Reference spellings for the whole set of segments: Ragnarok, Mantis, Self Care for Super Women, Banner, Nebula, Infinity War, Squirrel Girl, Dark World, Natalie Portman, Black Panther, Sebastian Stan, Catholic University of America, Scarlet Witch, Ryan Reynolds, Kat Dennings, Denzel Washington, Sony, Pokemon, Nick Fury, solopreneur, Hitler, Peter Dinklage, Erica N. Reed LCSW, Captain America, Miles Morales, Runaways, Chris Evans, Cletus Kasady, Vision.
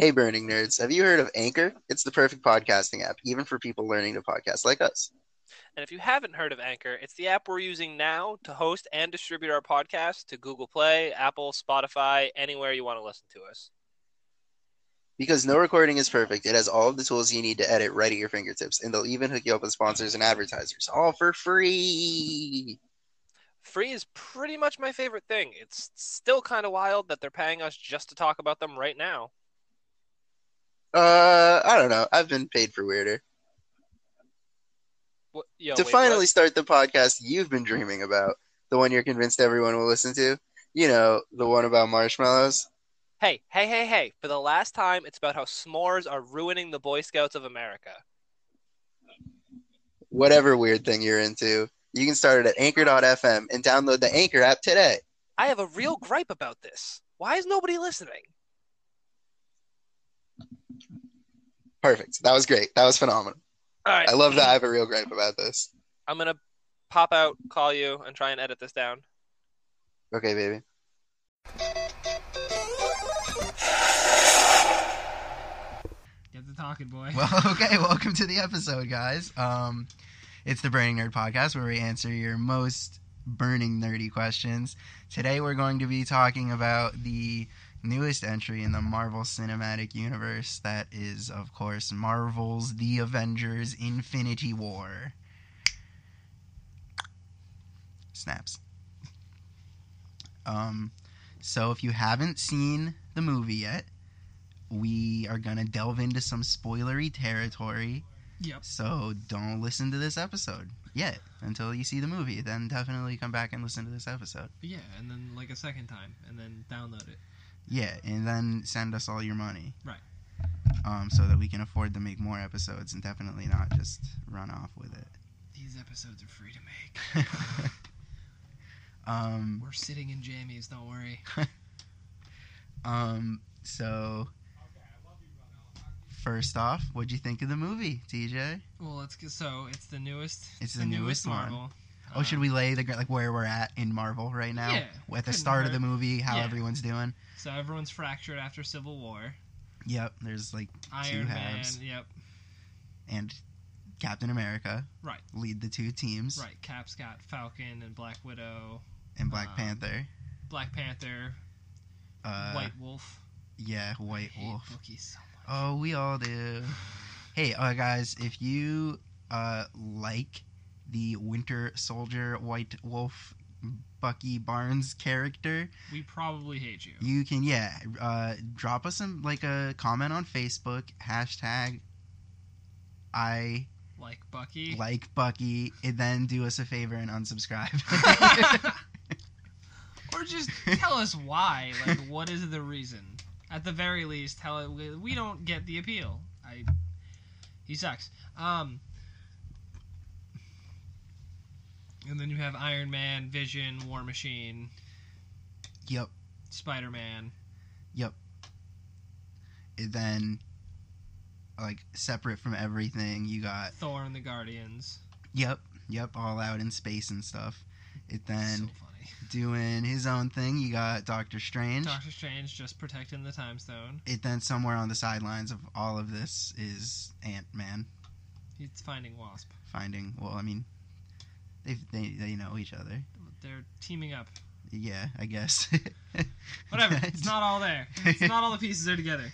Hey, Burning Nerds, have you heard of Anchor? It's the perfect podcasting app, even for people learning to podcast like us. And if you haven't heard of Anchor, it's the app we're using now to host and distribute our podcast to Google Play, Apple, Spotify, anywhere you want to listen to us. Because no recording is perfect, it has all of the tools you need to edit right at your fingertips, and they'll even hook you up with sponsors and advertisers, all for free! Free is pretty much my favorite thing. It's still kind of wild that they're paying us just to talk about them right now. I don't know. I've been paid for weirder. What? Yo, to wait, finally what? Start the podcast you've been dreaming about. The one you're convinced everyone will listen to. You know, the one about marshmallows. Hey. For the last time, it's about how s'mores are ruining the Boy Scouts of America. Whatever weird thing you're into, you can start it at anchor.fm and download the Anchor app today. I have a real gripe about this. Why is nobody listening? Perfect. That was great. That was phenomenal. All right. I love that I have a real gripe about this. I'm going to pop out, call you, and try and edit this down. Okay, baby. Get the talking, boy. Well, okay. Welcome to the episode, guys. It's the Burning Nerd Podcast, where we answer your most burning nerdy questions. Today, we're going to be talking about the newest entry in the Marvel Cinematic Universe. That is, of course, Marvel's The Avengers Infinity War. Snaps. So if you haven't seen the movie yet, we are going to delve into some spoilery territory. Yep. So don't listen to this episode yet until you see the movie. Then definitely come back and listen to this episode. Yeah, and then like a second time, and then download it. Yeah, and then send us all your money. Right. So that we can afford to make more episodes and definitely not just run off with it. These episodes are free to make. We're sitting in jammies, don't worry. So, first off, what'd you think of the movie, TJ? Well, it's the newest. It's the newest Marvel one. Oh, should we lay where we're at in Marvel right now? Yeah, at the start of the movie, how everyone's doing. So everyone's fractured after Civil War. Yep, there's Iron two halves. Man, yep. And Captain America. Right. Lead the two teams. Right, Cap's got Falcon and Black Widow. And Black Panther. Black Panther. White Wolf. Yeah, White Wolf. I hate bookies so much. Oh, we all do. Hey, guys, if you like the Winter Soldier, White Wolf, Bucky Barnes character, we probably hate you. You can, drop us a comment on Facebook, hashtag I like Bucky, and then do us a favor and unsubscribe. Or just tell us why, what is the reason? At the very least, we don't get the appeal. He sucks. And then you have Iron Man, Vision, War Machine. Yep. Spider-Man. Yep. And then, separate from everything, you got Thor and the Guardians. Yep. All out in space and stuff. And then, so funny, doing his own thing, you got Doctor Strange. Doctor Strange just protecting the time stone. And then somewhere on the sidelines of all of this is Ant-Man. He's finding Wasp. They know each other. They're teaming up. Yeah, I guess. Whatever. It's not all there. It's not all the pieces are together.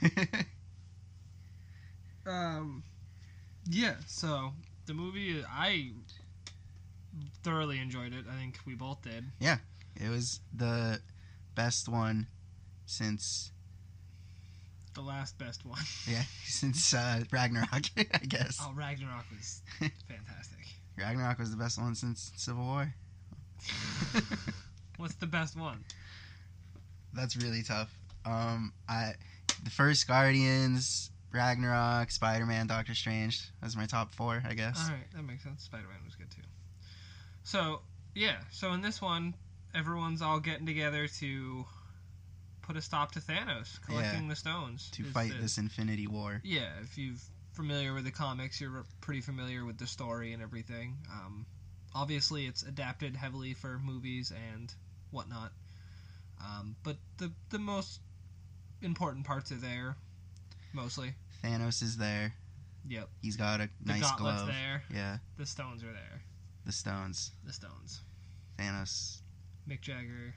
Yeah, so the movie, I thoroughly enjoyed it. I think we both did. Yeah. It was the best one since the last best one. Yeah, since Ragnarok, I guess. Oh, Ragnarok was fantastic. Ragnarok was the best one since Civil War. What's the best one? That's really tough. The first Guardians, Ragnarok, Spider-Man, Doctor Strange. That's my top four, I guess. All right, that makes sense. Spider-Man was good, too. So, yeah. So, in this one, everyone's all getting together to put a stop to Thanos, collecting the stones. To fight this Infinity War. Yeah, if you've familiar with the comics, you're pretty familiar with the story and everything. Obviously it's adapted heavily for movies and whatnot, but the most important parts are there. mostly. Thanos is there. Yep. He's got a nice glove. The gauntlets there. Yeah. The stones are there. The stones. The stones. Thanos. Mick Jagger.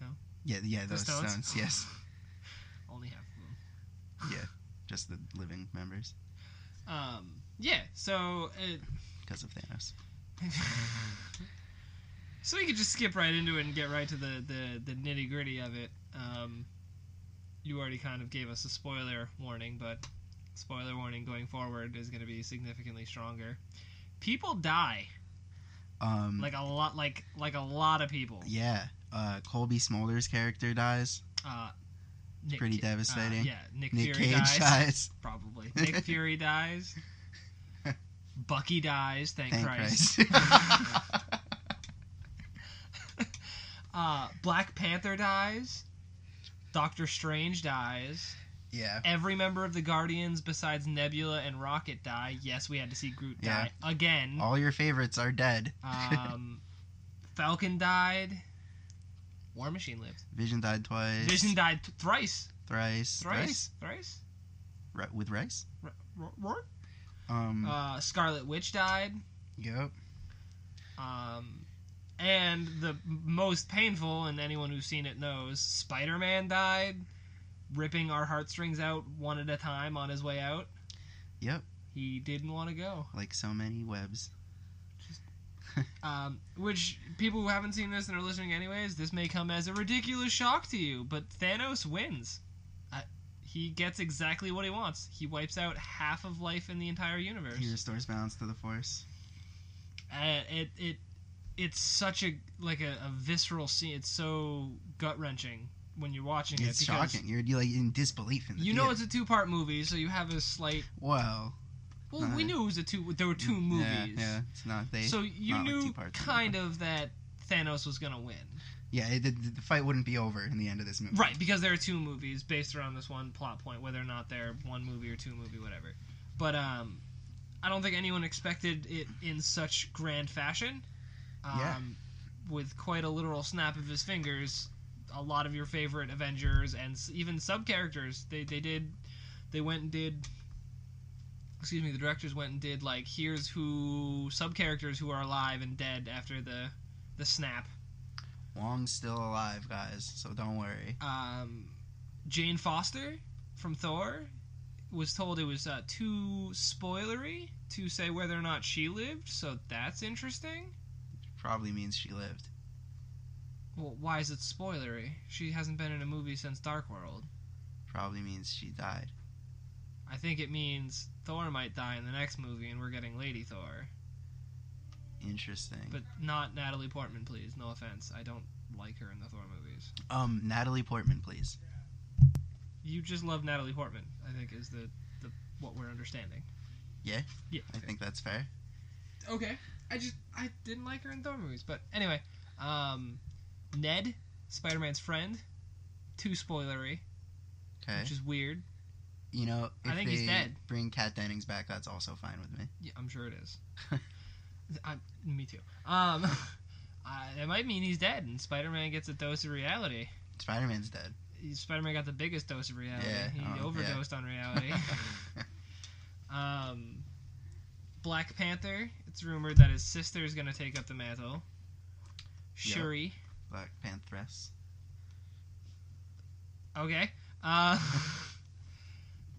No? Yeah, those stones, yes. Only half of them. Yeah, just the living members. Yeah, so... Because of Thanos. So you could just skip right into it and get right to the nitty-gritty of it. You already kind of gave us a spoiler warning, but spoiler warning going forward is going to be significantly stronger. People die. Like a lot of people. Yeah. Colby Smolder's character dies. Pretty devastating. Yeah, Nick Fury dies. Probably. Nick Fury dies. Bucky dies. Thank Christ. Black Panther dies. Doctor Strange dies. Yeah. Every member of the Guardians besides Nebula and Rocket die. Yes, we had to see Groot die again. All your favorites are dead. Falcon died. War Machine lived. Vision died twice. Vision died thrice. Thrice. With rice? Scarlet Witch died. Yep. And the most painful, and anyone who's seen it knows, Spider-Man died, ripping our heartstrings out one at a time on his way out. Yep. He didn't want to go. Like so many webs. Which, people who haven't seen this and are listening anyways, this may come as a ridiculous shock to you, but Thanos wins. He gets exactly what he wants. He wipes out half of life in the entire universe. He restores balance to the Force. It's such a visceral scene. It's so gut-wrenching when you're watching it. It's shocking. You're like in disbelief in the theater. It's a two-part movie, so you have a slight... Well, we knew it was there were two movies. Yeah, it's not... So you knew kind of that Thanos was going to win. Yeah, the fight wouldn't be over in the end of this movie. Right, because there are two movies based around this one plot point, whether or not they're one movie or two movie, whatever. But I don't think anyone expected it in such grand fashion. With quite a literal snap of his fingers, a lot of your favorite Avengers and even sub-characters, the directors went and did, like, here's who, sub-characters who are alive and dead after the snap. Wong's still alive, guys, so don't worry. Jane Foster from Thor was told it was too spoilery to say whether or not she lived, so that's interesting. Probably means she lived. Well, why is it spoilery? She hasn't been in a movie since Dark World. Probably means she died. I think it means Thor might die in the next movie and we're getting Lady Thor. Interesting. But not Natalie Portman, please. No offense. I don't like her in the Thor movies. Natalie Portman, please. You just love Natalie Portman, I think, is the what we're understanding. Yeah? Yeah. Okay. I think that's fair. Okay. I didn't like her in Thor movies, but anyway, Ned, Spider-Man's friend, too spoilery, which is weird. I think he's dead. Bring Kat Dennings back, that's also fine with me. Yeah, I'm sure it is. Me too. It might mean he's dead, and Spider-Man gets a dose of reality. Spider-Man's dead. Spider-Man got the biggest dose of reality. Yeah, he overdosed on reality. Black Panther, it's rumored that his sister is going to take up the mantle. Shuri. Yep. Black Pantheress. Okay.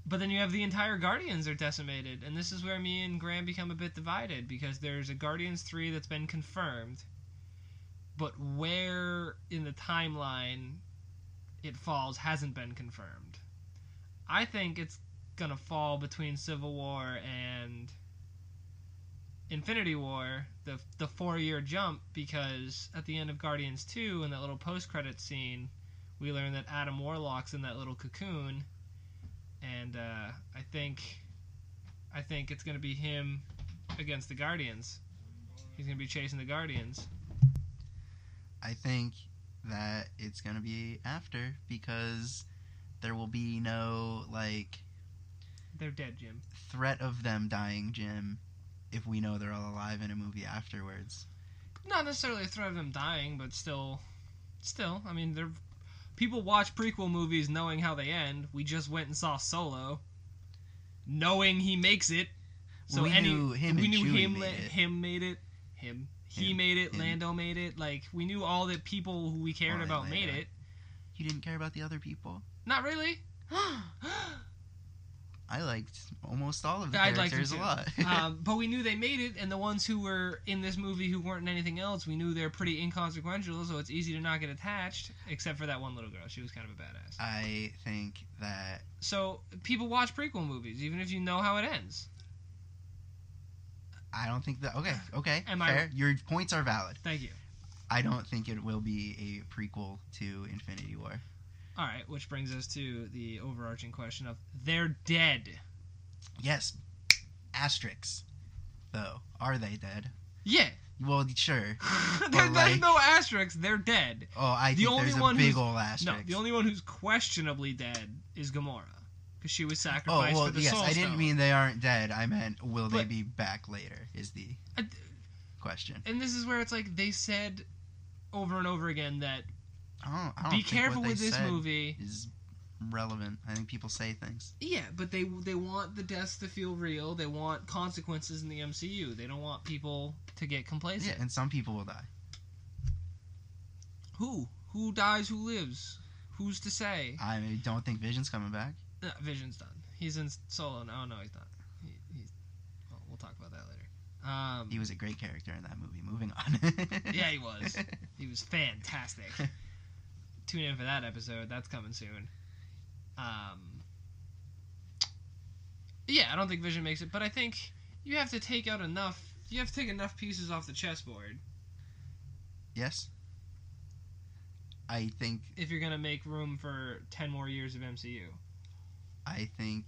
But then you have the entire Guardians are decimated, and this is where me and Graham become a bit divided, because there's a Guardians 3 that's been confirmed, but where in the timeline it falls hasn't been confirmed. I think it's going to fall between Civil War and... Infinity War, the 4-year jump, because at the end of Guardians 2, in that little post-credits scene, we learn that Adam Warlock's in that little cocoon, and I think it's going to be him against the Guardians. He's going to be chasing the Guardians. I think that it's going to be after, because there will be no, like... They're dead, Jim. Threat of them dying, Jim. If we know they're all alive in a movie afterwards. Not necessarily a threat of them dying, but still, I mean, they're People watch prequel movies knowing how they end. We just went and saw Solo, knowing he makes it. So we knew him. We knew him. Him made it. Him. He made it. Lando made it. Like, we knew all the people who we cared about made it. You didn't care about the other people? Not really. I liked almost all of the characters a lot. But we knew they made it, and the ones who were in this movie who weren't in anything else, we knew they're pretty inconsequential, so it's easy to not get attached, except for that one little girl. She was kind of a badass. I think that... So, people watch prequel movies, even if you know how it ends. I don't think that... Okay, fair. Your points are valid. Thank you. I don't think it will be a prequel to Infinity War. All right, which brings us to the overarching question of they're dead. Yes. Asterisks, though. Are they dead? Yeah. Well, sure. There's no asterisks. They're dead. Oh, I think there's a big old asterisk. No, the only one who's questionably dead is Gamora, because she was sacrificed for the Soul Stone. I didn't mean they aren't dead. I meant will they be back later is the question. And this is where it's like they said over and over again that I don't be careful with this movie. Is relevant. I think people say things. Yeah, but they want the deaths to feel real. They want consequences in the MCU. They don't want people to get complacent. Yeah, and some people will die. Who? Who dies? Who lives? Who's to say? I don't think Vision's coming back. No, Vision's done. He's in Solo. No, no, he's not. Well, we'll talk about that later. He was a great character in that movie. Moving on. Yeah, he was. He was fantastic. Tune in for that episode. That's coming soon. Yeah, I don't think Vision makes it, but I think you have to take out enough. You have to take enough pieces off the chessboard. Yes. I think if you're gonna make room for 10 more years of MCU, I think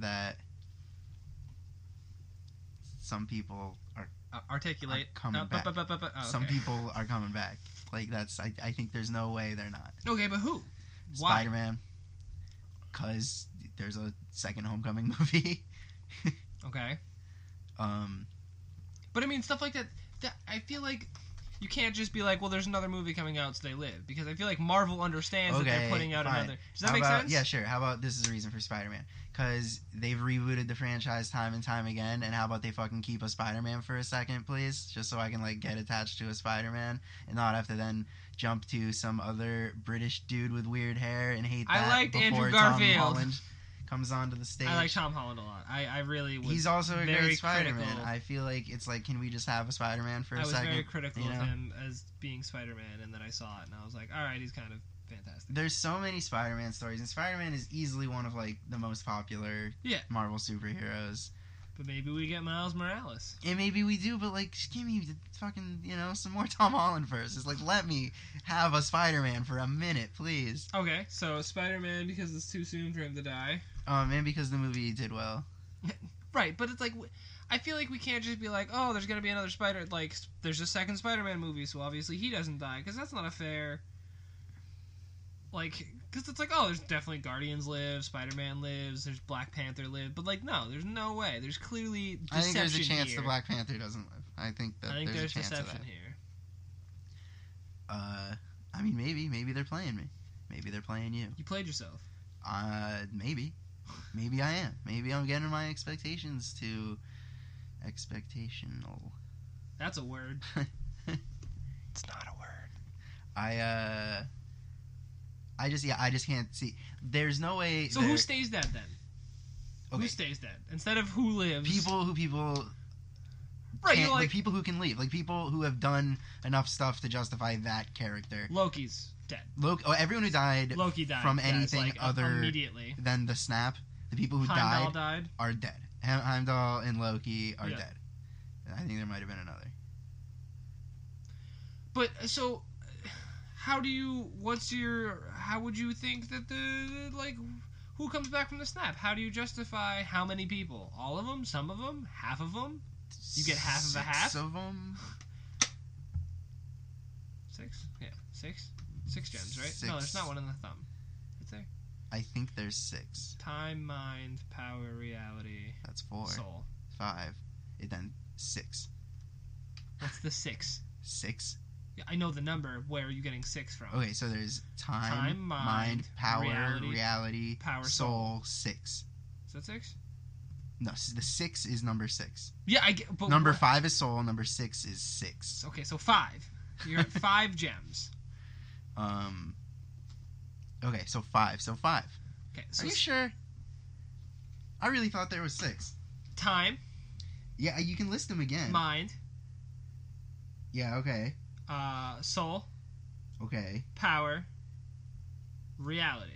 that some people are coming back. Okay. Some people are coming back. Like, that's... I think there's no way they're not. Okay, but who? Why? Spider-Man. Because there's a second Homecoming movie. Okay. But, I mean, stuff like that... I feel like you can't just be like, well, there's another movie coming out, so they live. Because I feel like Marvel understands that they're putting out another... Does that make sense? Yeah, sure. How about this is a reason for Spider-Man? Because they've rebooted the franchise time and time again, and how about they fucking keep a Spider-Man for a second, please? Just so I can, like, get attached to a Spider-Man and not have to then jump to some other British dude with weird hair and hate that. I liked Andrew Garfield. Tom Holland comes onto the stage. I like Tom Holland a lot. I really was. He's also a great Spider-Man. Critical. I feel like it's like, can we just have a Spider-Man for a second? I was very critical of him as being Spider-Man, and then I saw it and I was like, all right, he's kind of fantastic. There's so many Spider-Man stories, and Spider-Man is easily one of like the most popular Marvel superheroes. But maybe we get Miles Morales. And maybe we do, but like, just give me the fucking, some more Tom Holland first. It's like, let me have a Spider-Man for a minute, please. Okay, so Spider-Man, because it's too soon for him to die. And because the movie did well. Right, but it's like, I feel like we can't just be like, oh, there's gonna be another Spider, like, there's a second Spider-Man movie, so obviously he doesn't die, because that's not a fair... Like, because it's like, oh, there's definitely Guardians live, Spider-Man lives, there's Black Panther live, but like, no, there's no way. There's clearly deception. I think there's a chance the Black Panther doesn't live. I think there's a chance deception of that. Here. I mean, maybe they're playing me. Maybe they're playing you. You played yourself. Maybe. Maybe I am. Maybe I'm getting my expectations to expectational. That's a word. It's not a word. I just can't see. There's no way. So who stays dead then? Okay. Who stays dead instead of who lives? People. Right, like people who can leave, like people who have done enough stuff to justify that character. Loki's dead. Everyone who died. Loki died from anything like, other immediately than the snap. The people who died are dead. Heimdall and Loki are dead. I think there might have been another. But so. How would you think that who comes back from the snap? How do you justify how many people? All of them? Some of them? Half of them? You get half of a half? Six of them? Six? Yeah, six? Six gems, right? Six. No, there's not one in the thumb. It's there. I think there's six. Time, mind, power, reality. That's four. Soul. Five. And then six. What's the six? Six? I know the number. Where are you getting 6 from? Okay, so there's time mind power, reality, power, soul, 6. Is that 6? No, the 6 is number 6. Yeah, I get. But number 5 is soul. Number 6 is 6. Okay, so 5. You're at 5 gems. Okay, so 5. So 5. Okay. So are you sure? I really thought there was 6. Time. Yeah, you can list them again. Mind. Yeah. Okay. Soul. Okay. Power. Reality.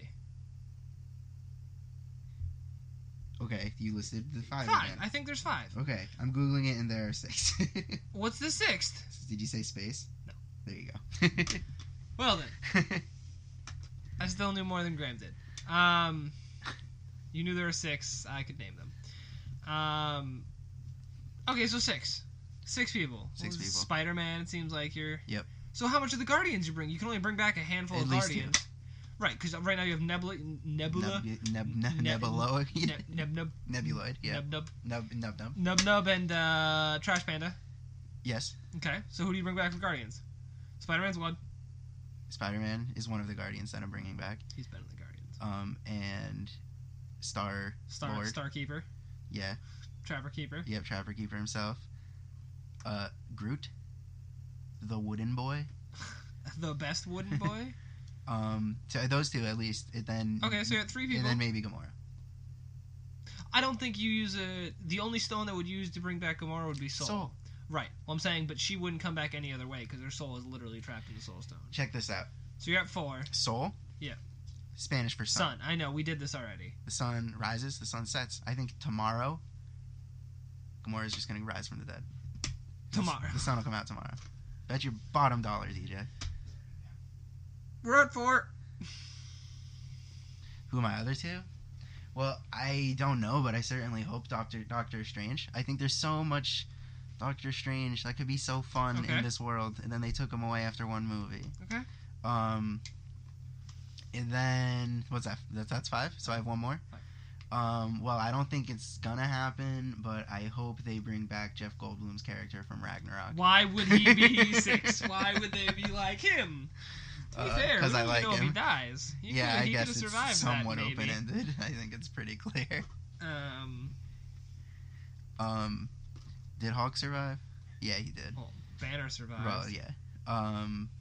Okay, you listed the 5 again. I think there's 5. Okay, I'm Googling it and there are 6. What's the 6th? Did you say space? No. There you go. Well then. I still knew more than Graham did. You knew there were 6. I could name them. Okay, so 6. 6 people. 6 people. Spider-Man, it seems like you're... Yep. So how much of the Guardians you bring? You can only bring back a handful of Guardians. Two. Right, because right now you have Nebuloid, yeah. Nub-Nub and Trash Panda. Yes. Okay, so who do you bring back from Guardians? Spider-Man's one. Spider-Man is one of the Guardians that I'm bringing back. He's been in the Guardians. And Star Lord. Starkeeper. Yeah. Trapper Keeper. Yep, Trapper Keeper himself. Groot. The Wooden Boy. The best Wooden Boy? So those two at least. It then okay, so you got 3 people. And then maybe Gamora. I don't think you use the only stone that would use to bring back Gamora would be Soul. Right. Well, I'm saying, but she wouldn't come back any other way because her soul is literally trapped in the Soul Stone. Check this out. So you're at 4. Soul. Yeah. Spanish for sun. I know we did this already. The sun rises. The sun sets. I think tomorrow, Gamora is just going to rise from the dead. Tomorrow. The sun will come out tomorrow. Bet your bottom dollar, DJ. We're at 4. Who are my other 2? Well, I don't know, but I certainly hope Doctor Strange. I think there's so much Doctor Strange that could be so fun in this world, and then they took him away after one movie. Okay. And then what's that? That's 5. So I have one more. 5. Well, I don't think it's gonna happen, but I hope they bring back Jeff Goldblum's character from Ragnarok. Why would he be 6? Why would they be like him? Because I like him. He dies. I guess it's somewhat open-ended. I think it's pretty clear. Did Hulk survive? Yeah, he did. Well, Banner survived. Well, yeah.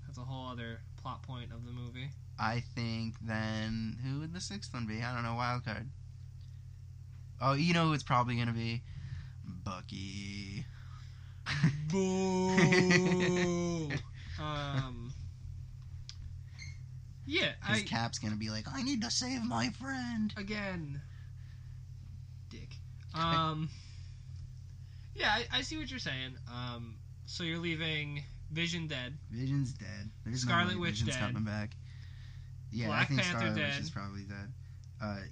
That's a whole other plot point of the movie. I think then who would the 6th one be? I don't know. Wild card. Oh, you know who it's probably gonna be? Bucky. Boo. Yeah, Cap's gonna be like, I need to save my friend again. Dick. Yeah, I see what you're saying. So you're leaving Vision dead. Vision's dead. There's Scarlet no way Witch Vision's dead. Coming back. Yeah, Black I think Panther Scarlet dead. Witch is probably dead.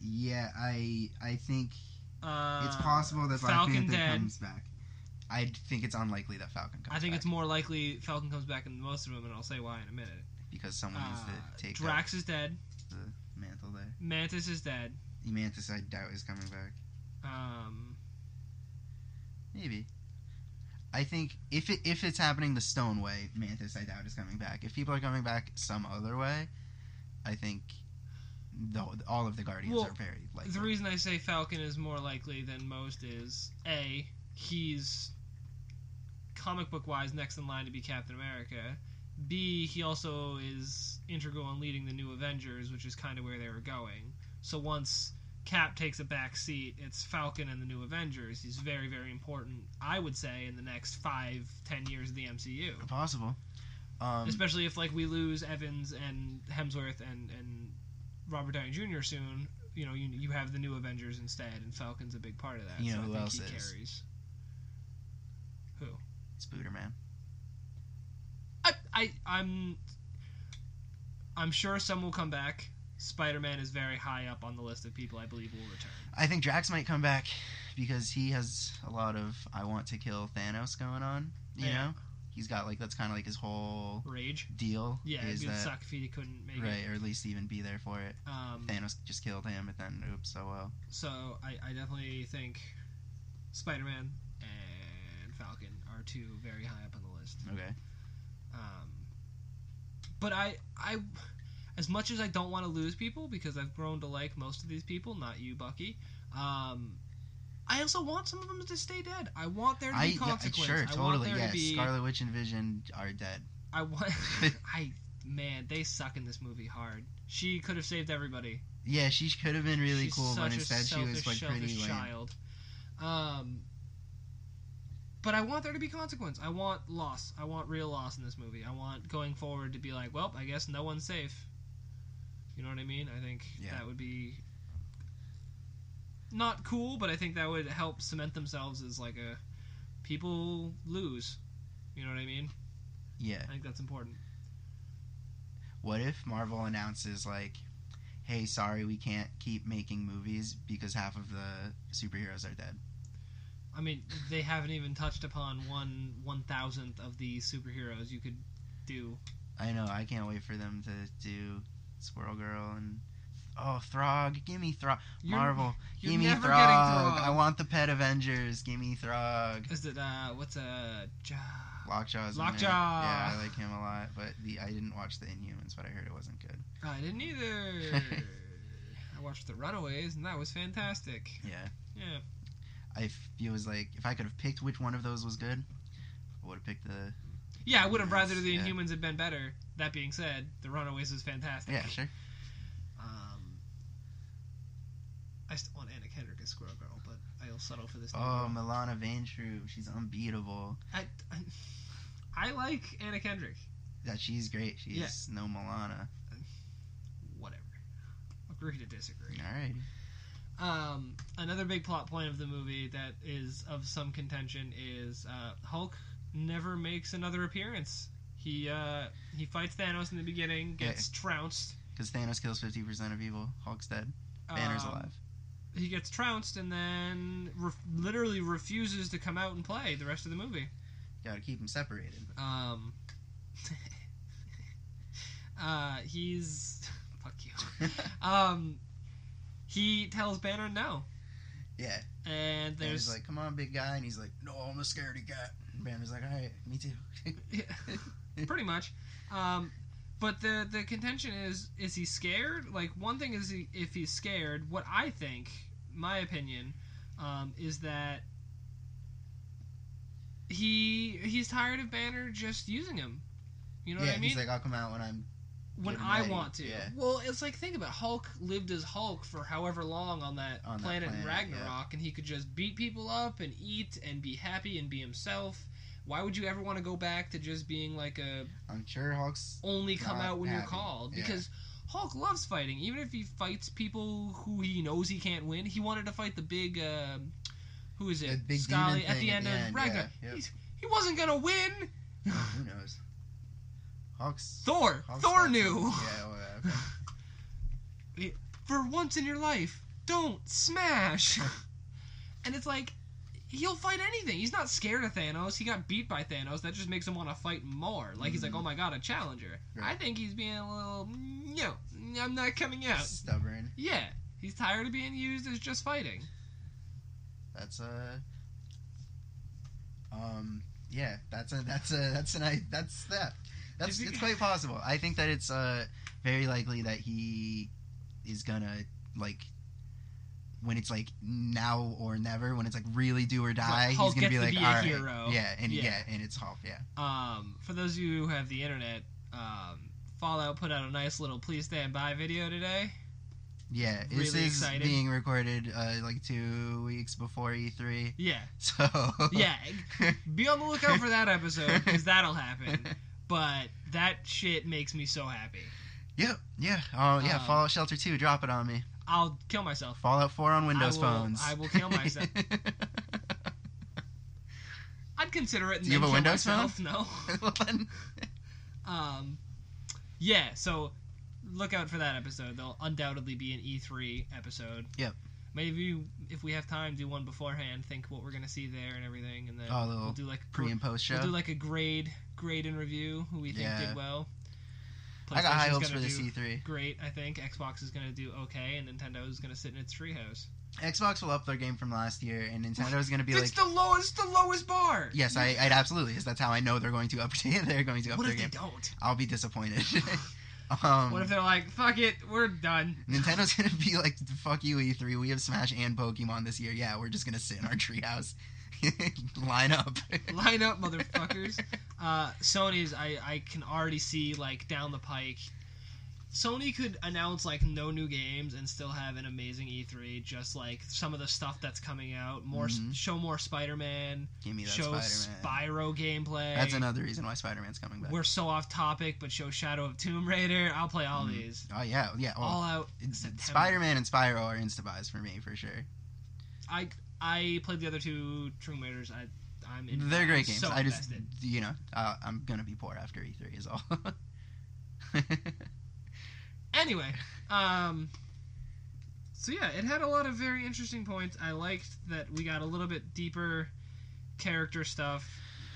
Yeah, I think it's possible that Black Panther comes back. I think it's unlikely that Falcon comes back. I think it's more likely Falcon comes back than most of them, and I'll say why in a minute. Because someone needs to take Drax is dead. The mantle there. Mantis is dead. Mantis, I doubt, is coming back. Maybe. I think if it's happening the stone way, Mantis, I doubt, is coming back. If people are coming back some other way, I think all of the Guardians are very likely. The reason I say Falcon is more likely than most is, A, he's comic book-wise next in line to be Captain America. B, he also is integral in leading the new Avengers, which is kind of where they were going. So once Cap takes a back seat, it's Falcon and the new Avengers. He's very, very important, I would say, in the next 5-10 years of the MCU. Possible. Especially if we lose Evans and Hemsworth and Robert Downey Jr. soon, you have the new Avengers instead, and Falcon's a big part of that. So who I think else he is? Carries. Who? Spider-Man. I'm sure some will come back. Spider-Man is very high up on the list of people I believe will return. I think Drax might come back because he has a lot of I want to kill Thanos going on. You know, he's got that's kind of his whole rage deal. Yeah, it'd be suck if he couldn't make it, or at least even be there for it. Thanos just killed him, and then oops, so well. So I definitely think Spider-Man and Falcon are two very high up on the list. Okay. But I as much as I don't want to lose people, because I've grown to like most of these people, not you, Bucky, I also want some of them to stay dead. I want there to be consequences. Sure, totally, yes. To be... Scarlet Witch and Vision are dead. I want... Man, they suck in this movie hard. She could have saved everybody. Yeah, she could have been really cool, but instead she was, like, pretty lame. Child. But I want there to be consequence. I want loss. I want real loss in this movie. I want going forward to be like, well, I guess no one's safe. You know what I mean? I think that would be... not cool, but I think that would help cement themselves as like a people lose. You know what I mean? Yeah. I think that's important. What if Marvel announces like, hey, sorry, we can't keep making movies because half of the superheroes are dead? I mean, they haven't even touched upon 1/1000th of the superheroes you could do. I know, I can't wait for them to do Squirrel Girl and... oh, Throg. Give me Throg. Marvel. Give me Throg. I want the Pet Avengers. Give me Throg. Is it, Lockjaw's Lockjaw. Yeah, I like him a lot, but I didn't watch the Inhumans, but I heard it wasn't good. I didn't either. I watched the Runaways, and that was fantastic. Yeah. Yeah. I feel like, if I could have picked which one of those was good, I would have picked the... yeah, I would have rather the Inhumans had been better. That being said, the Runaways was fantastic. Yeah, sure. I still want Anna Kendrick as Squirrel Girl, but I'll settle for this. Oh, Milana Vantrue. She's unbeatable. I like Anna Kendrick. Yeah, she's great. She's no Milana. Whatever. Agree to disagree. All right. Another big plot point of the movie that is of some contention is Hulk never makes another appearance. He fights Thanos in the beginning, gets trounced. Because Thanos kills 50% of evil. Hulk's dead. Banner's alive. He gets trounced and then literally refuses to come out and play the rest of the movie. Gotta keep him separated. He's... fuck you. He tells Banner no. Yeah. And there's... he's like, come on, big guy. And he's like, no, I'm a scaredy cat. And Banner's like, alright, me too. Yeah, pretty much. But the contention is he scared? Like, one thing is if he's scared, what I think, my opinion, is that he's tired of Banner just using him. You know what I mean? He's like, I'll come out when I want to. Yeah. Well, it's like, think about it. Hulk lived as Hulk for however long on that planet Ragnarok, and he could just beat people up and eat and be happy and be himself. Why would you ever want to go back to just being like a... I'm sure Hulk's only come out when you're called. Because Hulk loves fighting. Even if he fights people who he knows he can't win, he wanted to fight the big... who is it? The big Scully at the end of Ragnarok. Yeah, yep. He wasn't going to win! Who knows? Thor knew! Yeah, well, okay. For once in your life, don't smash! And it's like... he'll fight anything. He's not scared of Thanos. He got beat by Thanos. That just makes him want to fight more. Like, he's like, oh my god, a challenger. Right. I think he's being a little, I'm not coming out. Stubborn. Yeah. He's tired of being used as just fighting. That's it's quite possible. I think that it's very likely that he is gonna, like, when it's like now or never, when it's like really do or die, Hulk he's gonna be like, all right, hero. and it's Hulk. Yeah. For those of you who have the internet, Fallout put out a nice little "Please Stand By" video today. Yeah, really exciting. This is being recorded 2 weeks before E3. Yeah. So be on the lookout for that episode because that'll happen. But that shit makes me so happy. Yep. Yeah. Oh yeah. Fallout Shelter 2, drop it on me. I'll kill myself. Fallout 4 on Windows phones. I will kill myself. I'd consider it. Do you have a Windows phone? No. Yeah, so look out for that episode. There'll undoubtedly be an E3 episode. Yep. Maybe if we have time, do one beforehand, think what we're going to see there and everything, and then we'll do like pre and post show. We'll do like a grade and review who we think did well. I got high hopes for the E3. Great, I think. Xbox is going to do okay, and Nintendo is going to sit in its treehouse. Xbox will up their game from last year, and Nintendo is going to be like... It's the lowest bar! Yes, it absolutely is. That's how I know they're going to update. They're going to up their game. What if they don't? I'll be disappointed. What if they're like, fuck it, we're done. Nintendo's going to be like, fuck you, E3. We have Smash and Pokemon this year. Yeah, we're just going to sit in our treehouse. Line up. Line up, motherfuckers. Sony's, I can already see, like, down the pike... Sony could announce, like, no new games and still have an amazing E3, just, like, some of the stuff that's coming out. Show more Spider-Man. Give me that Spider-Man. Show Spyro gameplay. That's another reason why Spider-Man's coming back. We're so off topic, but show Shadow of Tomb Raider. I'll play all these. Oh, yeah. Yeah. Well, all out Spider-Man and Spyro are insta-buys for me, for sure. I played the other two Tomb Raiders. I'm in. They're great games. So I just, you know, I'm going to be poor after E3 is all. Anyway, so yeah, it had a lot of very interesting points. I liked that we got a little bit deeper character stuff,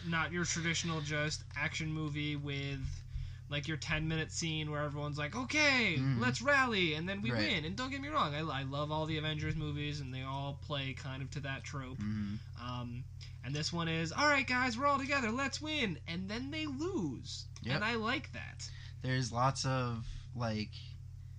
not your traditional just action movie with, like, your 10-minute scene where everyone's like, okay, let's rally, and then we win. And don't get me wrong, I love all the Avengers movies, and they all play kind of to that trope. And this one is, all right, guys, we're all together, let's win. And then they lose. Yep. And I like that. There's lots of... like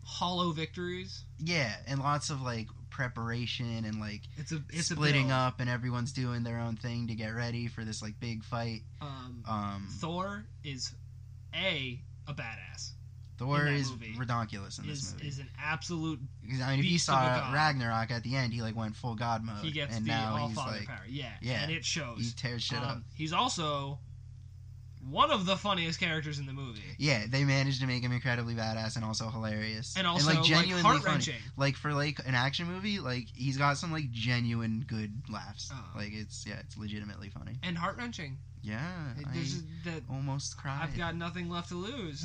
hollow victories, yeah, and lots of like preparation and like it's splitting up, and everyone's doing their own thing to get ready for this like big fight. Thor is a badass. Thor is ridiculous in this movie. Is an absolute. I mean, if you saw Ragnarok at the end, he like went full god mode. He gets the all-father power, yeah, and it shows. He tears shit up. He's also one of the funniest characters in the movie. Yeah, they managed to make him incredibly badass and also hilarious. And also, like, genuinely heart-wrenching. Funny. Like, for, like, an action movie, like, he's got some, like, genuine good laughs. Like, it's legitimately funny. And heart-wrenching. Yeah. I almost cried. I've got nothing left to lose.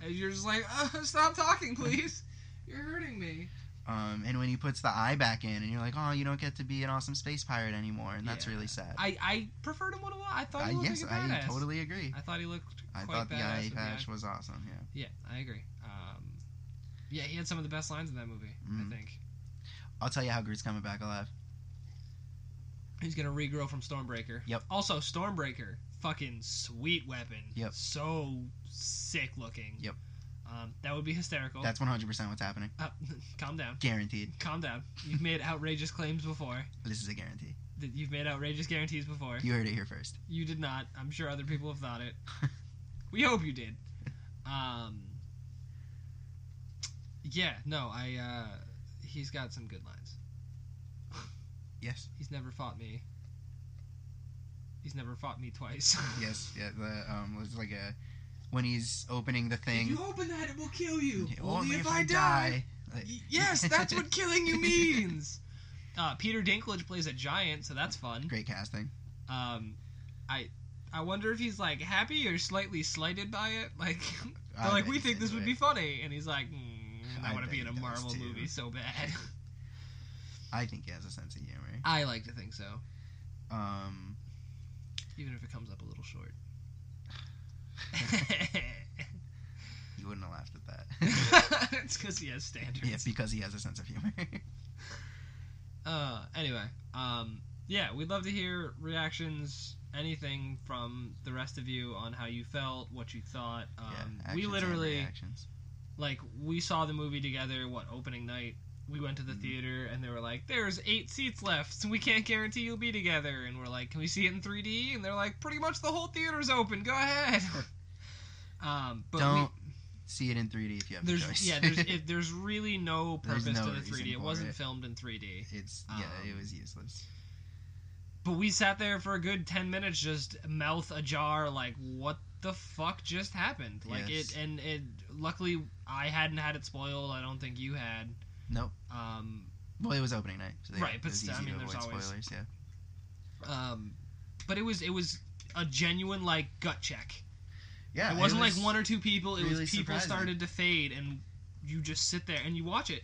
And you're just like, stop talking, please. You're hurting me. And when he puts the eye back in, and you're like, oh, you don't get to be an awesome space pirate anymore, and that's really sad. I preferred him a lot. I thought he looked like a badass. Yes, I totally agree. I thought he looked quite badass. I thought the eye patch was awesome, yeah. Yeah, I agree. Yeah, he had some of the best lines in that movie, I think. I'll tell you how Groot's coming back alive. He's going to regrow from Stormbreaker. Yep. Also, Stormbreaker, fucking sweet weapon. Yep. So sick looking. Yep. That would be hysterical. That's 100% what's happening. Calm down. Guaranteed. Calm down. You've made outrageous claims before. This is a guarantee. You've made outrageous guarantees before. You heard it here first. You did not. I'm sure other people have thought it. We hope you did. Yeah, no, he's got some good lines. Yes. He's never fought me twice. Yes, yeah, it's like a... when he's opening the thing. If you open that, it will kill you. Only if I die. Yes, that's what killing you means. Peter Dinklage plays a giant, so that's fun. Great casting. I wonder if he's, like, happy or slightly slighted by it. Like, they're like, we think this would be funny. And he's like, I want to be in a Marvel movie so bad. I think he has a sense of humor. I like to think so. Even if it comes up a little short. You wouldn't have laughed at that. It's because he has standards. Yeah, because he has a sense of humor. Anyway, yeah, we'd love to hear reactions, anything from the rest of you on how you felt, what you thought. Yeah, we literally, like, we saw the movie together. What, opening night? We went to the theater, and they were like, there's 8 seats left, so we can't guarantee you'll be together. And we're like, can we see it in 3D? And they're like, pretty much the whole theater's open. Go ahead. But don't see it in 3D if you have the choice. Yeah, there's really no purpose to the 3D. It wasn't filmed in 3D. It's it was useless. But we sat there for a good 10 minutes just mouth ajar, like, what the fuck just happened? Like, yes. It luckily, I hadn't had it spoiled. I don't think you had. Nope. Well, it was opening night, so right? But still, I mean, there's always spoilers, yeah. But it was a genuine like gut check. Yeah, it wasn't like one or two people. It was people started to fade, and you just sit there and you watch it,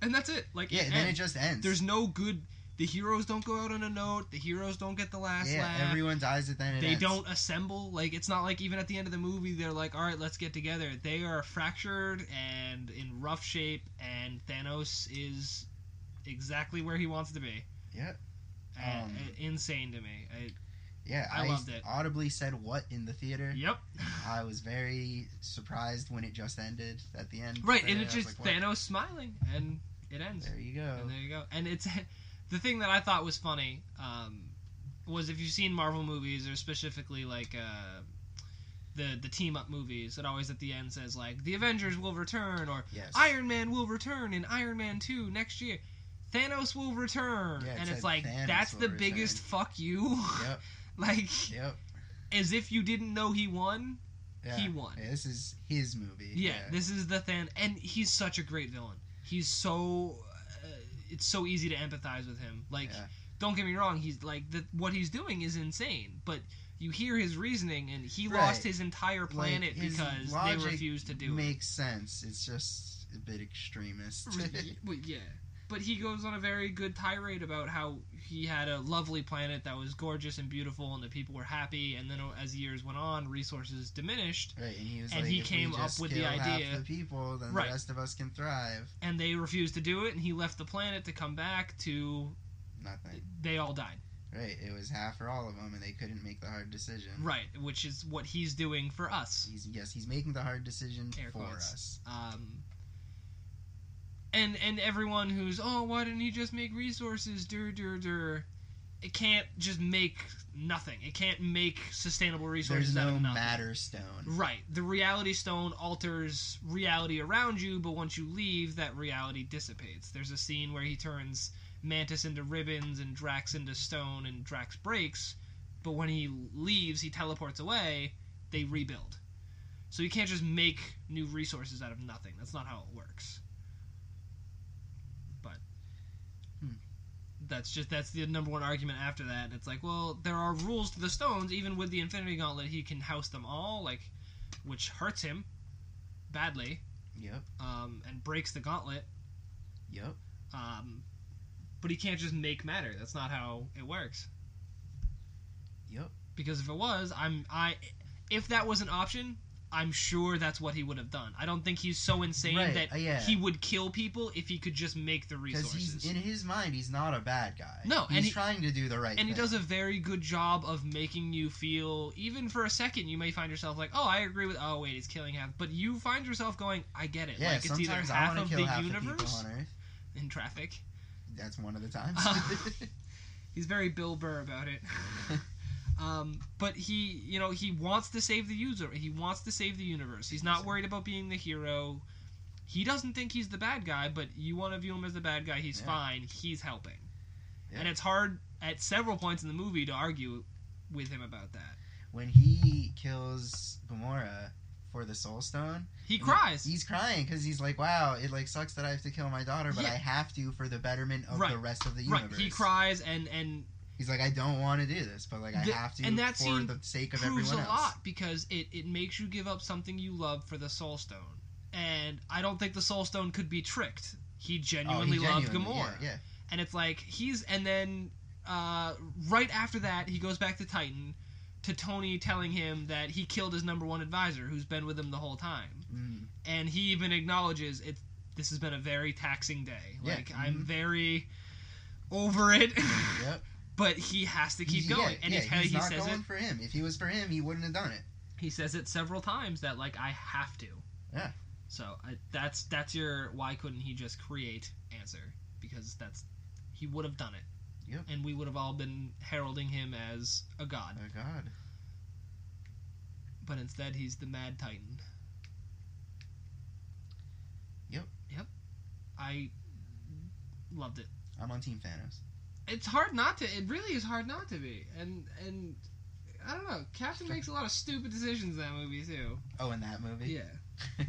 and that's it. Like yeah, then it just ends. There's no good. The heroes don't go out on a note. The heroes don't get the last laugh. Yeah, everyone dies at the end. They don't assemble. Like, it's not like even at the end of the movie, they're like, all right, let's get together. They are fractured and in rough shape, and Thanos is exactly where he wants to be. Yeah. Insane to me. I loved it. Audibly said what in the theater. Yep. I was very surprised when it just ended at the end. Right, and it's just like, Thanos smiling, and it ends. There you go. And it's the thing that I thought was funny was if you've seen Marvel movies, or specifically like the team-up movies, it always at the end says like, the Avengers will return, or yes. Iron Man will return in Iron Man 2 next year. Thanos will return. Yeah, and it's like, Thanos that's the biggest fuck you. Yep. As if you didn't know he won. Yeah. He won. Yeah, this is his movie. Yeah, this is the Thanos. And he's such a great villain. He's so... it's so easy to empathize with him. Don't get me wrong, he's like... what he's doing is insane, but... you hear his reasoning, and he lost his entire planet because they refused to do it. Makes sense. It's just a bit extremist. Yeah. But he goes on a very good tirade about how he had a lovely planet that was gorgeous and beautiful, and the people were happy, and then as years went on, resources diminished. Right, and he was like, if we just kill half the people, then the rest of us can thrive. And they refused to do it, and he left the planet to come back to... nothing. They all died. Right, it was half for all of them, and they couldn't make the hard decision. Right, which is what he's doing for us. He's making the hard decision for us. And everyone who's, why didn't he just make resources? It can't just make nothing. It can't make sustainable resources out of nothing. There's no matter stone. Right, the reality stone alters reality around you, but once you leave, that reality dissipates. There's a scene where he turns... Mantis into ribbons and Drax into stone, and Drax breaks, but when he leaves, he teleports away, they rebuild. So you can't just make new resources out of nothing. That's not how it works. But that's the number one argument after that. It's like, well, there are rules to the stones. Even with the Infinity Gauntlet, he can house them all, which hurts him badly. Yep. And breaks the gauntlet. Yep. But he can't just make matter. That's not how it works. Yep. Because if it was, if that was an option, I'm sure that's what he would have done. I don't think he's so insane that he would kill people if he could just make the resources. Because in his mind, he's not a bad guy. No, he's trying to do the right thing. And he does a very good job of making you feel, even for a second, you may find yourself like, I agree with, he's killing half. But you find yourself going, I get it. Yeah, it's either half of the universe in traffic. That's one of the times. He's very Bill Burr about it. But he, he wants to save the user. He wants to save the universe. He's not worried about being the hero. He doesn't think he's the bad guy, but you want to view him as the bad guy. He's fine. He's helping. Yeah. And it's hard at several points in the movie to argue with him about that. When he kills Gamora... for the Soul Stone, he cries. He's crying because he's like, "Wow, it sucks that I have to kill my daughter, but I have to for the betterment of the rest of the universe." Right. He cries and he's like, "I don't want to do this, but I have to." And that for scene the sake of proves everyone else. A lot because it makes you give up something you love for the Soul Stone, and I don't think the Soul Stone could be tricked. He genuinely loved Gamora, yeah. And it's like then right after that he goes back to Titan. To Tony telling him that he killed his number one advisor who's been with him the whole time. Mm. And he even acknowledges this has been a very taxing day. Yeah. I'm very over it. Yep. But he has to keep going. And he says not going for him. If he was for him, he wouldn't have done it. He says it several times that I have to. Yeah. So that's your why couldn't he just create answer, because he would have done it. Yep. And we would have all been heralding him as a god. A god. But instead, he's the Mad Titan. Yep. I loved it. I'm on Team Thanos. It's hard not to. It really is hard not to be. And I don't know. Captain makes a lot of stupid decisions in that movie, too. Oh, in that movie? Yeah.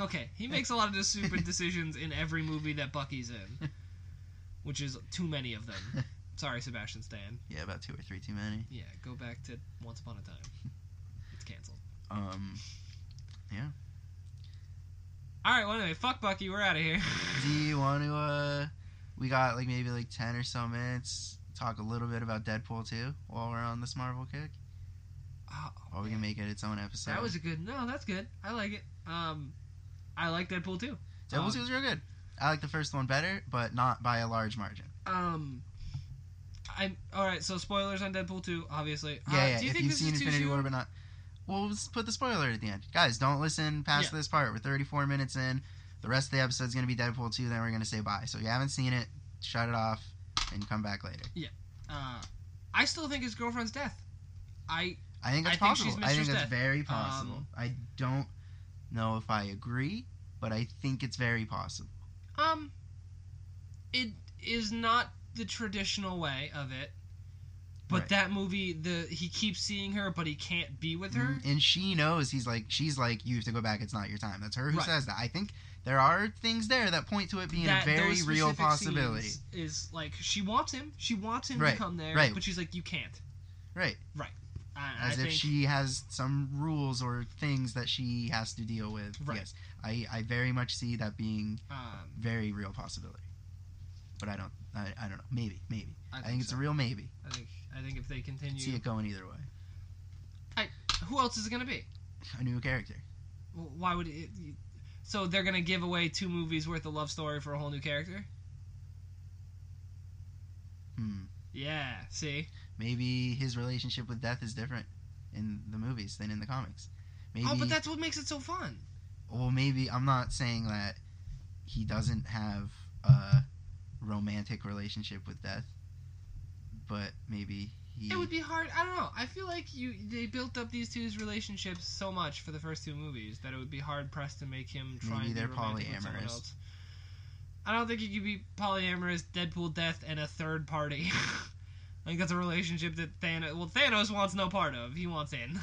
Okay. He makes a lot of stupid decisions in every movie that Bucky's in. Which is too many of them. Sorry, Sebastian Stan. Yeah, about two or three too many. Yeah, go back to Once Upon a Time. It's canceled. Yeah. Alright, well, anyway, fuck Bucky, we're out of here. Do you want to, we got, 10 or so minutes, talk a little bit about Deadpool 2 while we're on this Marvel kick? Or we can make it its own episode. That was a good... No, that's good. I like it. I like Deadpool 2. Deadpool 2 is real good. I like the first one better, but not by a large margin. All right, so spoilers on Deadpool 2, obviously. Yeah, do you if think you've this seen Infinity War but not... Well, let's put the spoiler at the end. Guys, don't listen past this part. We're 34 minutes in. The rest of the episode's going to be Deadpool 2, then we're going to say bye. So if you haven't seen it, shut it off and come back later. Yeah. I still think his girlfriend's death. I think that's possible. I think that's very possible. I don't know if I agree, but I think it's very possible. It is not the traditional way of it, but that movie, he keeps seeing her, but he can't be with her, and she knows she's like, you have to go back. It's not your time. That's her who says that. I think there are things there that point to it being a very real possibility. Is like she wants him to come there, but she's like, you can't. Right. I think she has some rules or things that she has to deal with. Right. Yes, I very much see that being a very real possibility. But I don't know. Maybe. I think it's a real maybe. I think if they continue, I see it going either way. Who else is it going to be? A new character. Well, why would it? So they're going to give away 2 movies worth of love story for a whole new character? Yeah. See. Maybe his relationship with Death is different in the movies than in the comics. Maybe, but that's what makes it so fun. Well, maybe I'm not saying that he doesn't have a romantic relationship with Death, but maybe he... It would be hard. I don't know. I feel like they built up these two's relationships so much for the first 2 movies that it would be hard pressed to make him try and be romantic with someone else. I don't think you could be polyamorous, Deadpool, Death, and a third party. I think that's a relationship that Thanos wants no part of. He wants in.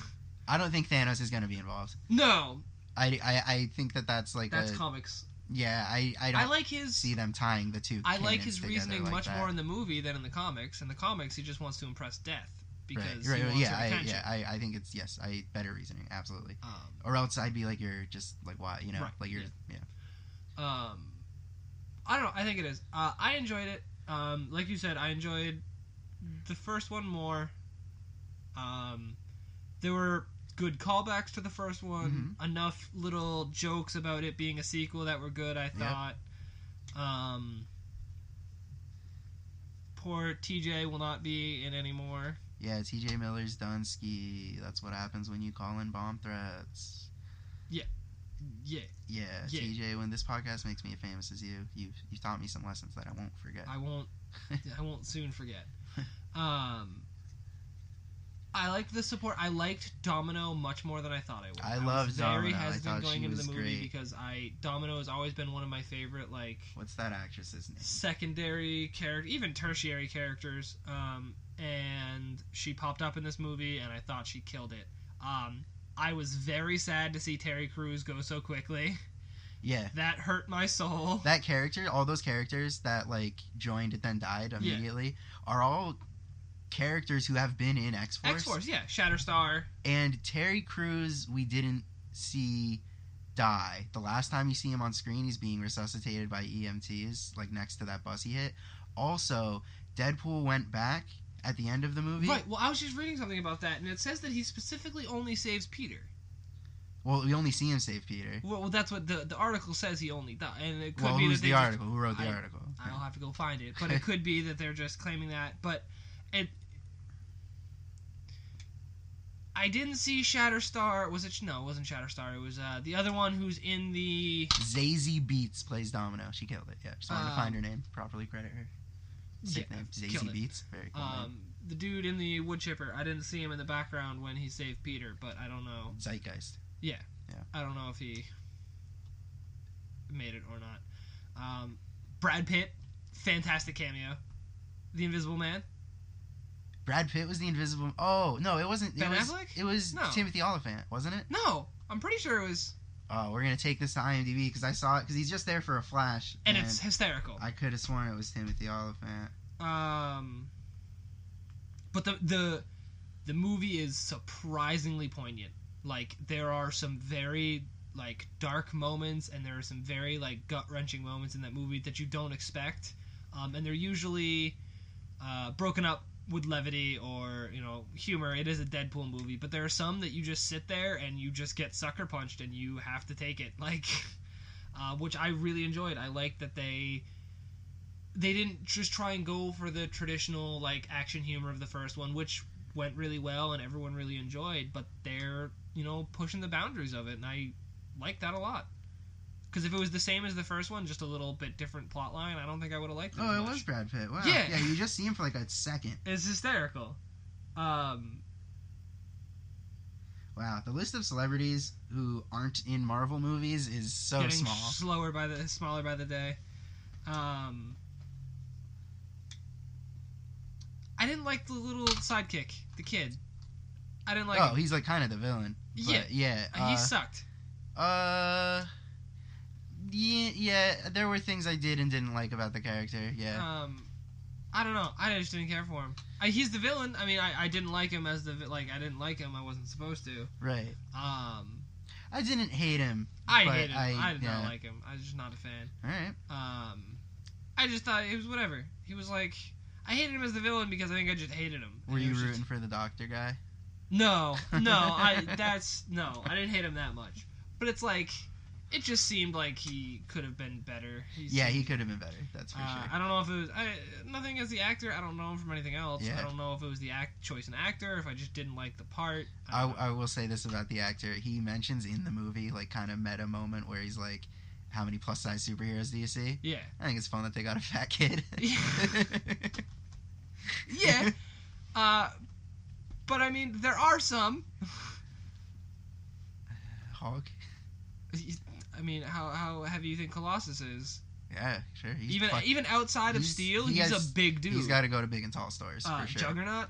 I don't think Thanos is going to be involved. No. I think that's like that's comics. Yeah, I don't see them tying the 2. I like his reasoning like much more in the movie than in the comics. In the comics, he just wants to impress Death because he wants her attention. I think it's better reasoning, absolutely. Or else I'd be like, you're just like, why, you know, like you're I don't know. I think it is. I enjoyed it. Like you said, I enjoyed the first one more. There were good callbacks to the first one. Enough little jokes about it being a sequel that were good, I thought. Poor TJ will not be in anymore. Yeah, TJ Miller's Dunsky. That's what happens when you call in bomb threats. Yeah. TJ, when this podcast makes me as famous as you, you've taught me some lessons that I won't forget. I won't soon forget. I liked the support. I liked Domino much more than I thought I would. I loved Domino. I was very hesitant going into the movie because Domino has always been one of my favorite, like... What's that actress's name? Secondary character, even tertiary characters. And she popped up in this movie, and I thought she killed it. I was very sad to see Terry Crews go so quickly. Yeah. That hurt my soul. That character, all those characters that, like, joined and then died immediately are all characters who have been in X-Force. X-Force, yeah. Shatterstar. And Terry Crews, we didn't see die. The last time you see him on screen, he's being resuscitated by EMTs, like, next to that bus he hit. Also, Deadpool went back at the end of the movie. Right, well, I was just reading something about that, and it says that he specifically only saves Peter. Well, we only see him save Peter. Well, that's what the article says. He only died, and it could be who's that they the article? Who wrote the article? I'll have to go find it, but it could be that they're just claiming that. But I didn't see Shatterstar. Was it? No, it wasn't Shatterstar. It was the other one who's in the Zazie Beetz plays Domino. She killed it. Yeah, just wanted to find her name, properly credit her. Sick name, Zazie Beetz. Very cool name. The dude in the wood chipper. I didn't see him in the background when he saved Peter, but I don't know. Zeitgeist. Yeah. I don't know if he made it or not. Brad Pitt, fantastic cameo. The Invisible Man. Brad Pitt was the Invisible. Oh no, it wasn't. Affleck. It was Timothy Olyphant, wasn't it? No, I'm pretty sure it was. Oh, we're gonna take this to IMDb because I saw it because he's just there for a flash. And it's hysterical. I could have sworn it was Timothy Olyphant. But the movie is surprisingly poignant. Like, there are some very, like, dark moments, and there are some very, like, gut-wrenching moments in that movie that you don't expect. And they're usually broken up with levity or, you know, humor. It is a Deadpool movie. But there are some that you just sit there, and you just get sucker punched, and you have to take it. Like, which I really enjoyed. I liked that they didn't just try and go for the traditional like action humor of the first one, which went really well and everyone really enjoyed, but they're, you know, pushing the boundaries of it, and I like that a lot. Because if it was the same as the first one, just a little bit different plot line, I don't think I would have liked it. Oh, it was Brad Pitt. Wow. Yeah. Yeah, you just see him for like a second. It's hysterical. Wow, the list of celebrities who aren't in Marvel movies is so getting small. Smaller by the day. I didn't like the little sidekick, the kid. I didn't like him. Oh, he's like kind of the villain. But yeah. He sucked. Yeah, there were things I did and didn't like about the character, yeah. I don't know. I just didn't care for him. He's the villain. I mean, I didn't like him as the... Like, I didn't like him. I wasn't supposed to. Right. I didn't hate him. I did not like him. I was just not a fan. All right. I just thought it was whatever. He was like... I hated him as the villain because I think I just hated him. Were you rooting for the doctor guy? No. I didn't hate him that much. But it's like... It just seemed like he could have been better. He could have been better. That's for sure. I don't know if it was... nothing as the actor. I don't know him from anything else. Yeah. I don't know if it was the choice in actor, if I just didn't like the part. I will say this about the actor. He mentions in the movie, like, kind of meta moment where he's like, how many plus-size superheroes do you see? Yeah. I think it's fun that they got a fat kid. Yeah. But, I mean, there are some. Hulk? I mean, how heavy you think Colossus is? Yeah, sure. Even outside of Steel, he's a big dude. He's got to go to big and tall stores, for sure. Juggernaut?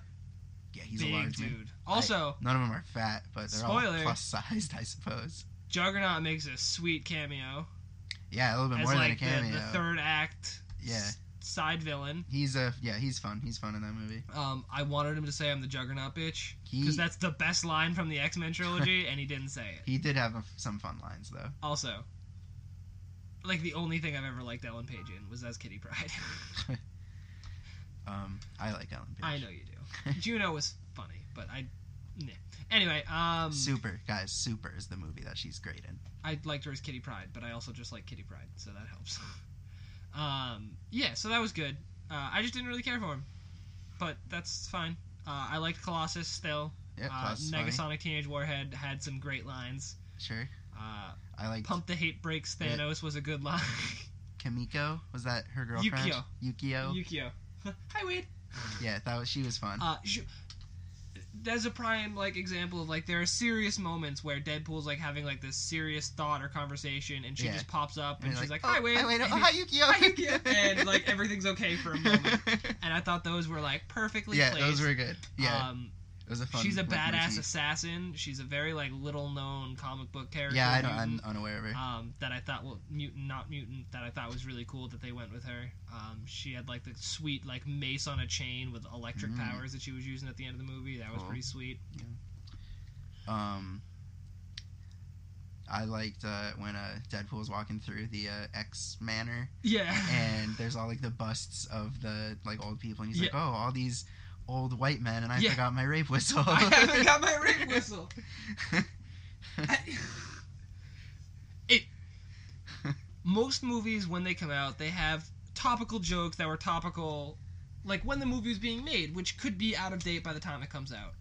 Yeah, he's a large dude. Also... none of them are fat, but they're all plus-sized, I suppose. Juggernaut makes a sweet cameo. Yeah, a little bit more than a cameo. The third act side villain. He's fun. He's fun in that movie. I wanted him to say, "I'm the Juggernaut, bitch," because that's the best line from the X-Men trilogy, and he didn't say it. He did have some fun lines though. Also, like, the only thing I've ever liked Ellen Page in was as Kitty Pryde. I like Ellen Page. I know you do. Juno was funny, but anyway. Super, guys. Super is the movie that she's great in. I liked her as Kitty Pryde, but I also just like Kitty Pryde, so that helps. Yeah, so that was good. I just didn't really care for him, but that's fine. I liked Colossus still. Yeah, Megasonic funny. Teenage Warhead had some great lines. Sure. I liked Pump the Hate Breaks Thanos was a good line. Kamiko, was that her girlfriend? Yukio. Hi, Wade. Yeah, she was fun. That's a prime, like, example of, like, there are serious moments where Deadpool's, like, having, like, this serious thought or conversation, and she just pops up, and she's like, "Hi, Wade. Hi, Yukio. Hi, Yukio." And, like, everything's okay for a moment. And I thought those were, like, perfectly placed. Yeah, those were good. Yeah. It was a fun She's a badass assassin. She's a very, like, little-known comic book character. Yeah, I'm unaware of her. That I thought was really cool that they went with her. She had, like, the sweet, like, mace on a chain with electric powers that she was using at the end of the movie. That was pretty sweet. Yeah. I liked when Deadpool was walking through the X Manor. Yeah. And there's all, like, the busts of the, like, old people, and he's like, "Oh, all these old white men, and I forgot my rape whistle." Most movies, when they come out, they have topical jokes that were topical, like, when the movie was being made, which could be out of date by the time it comes out.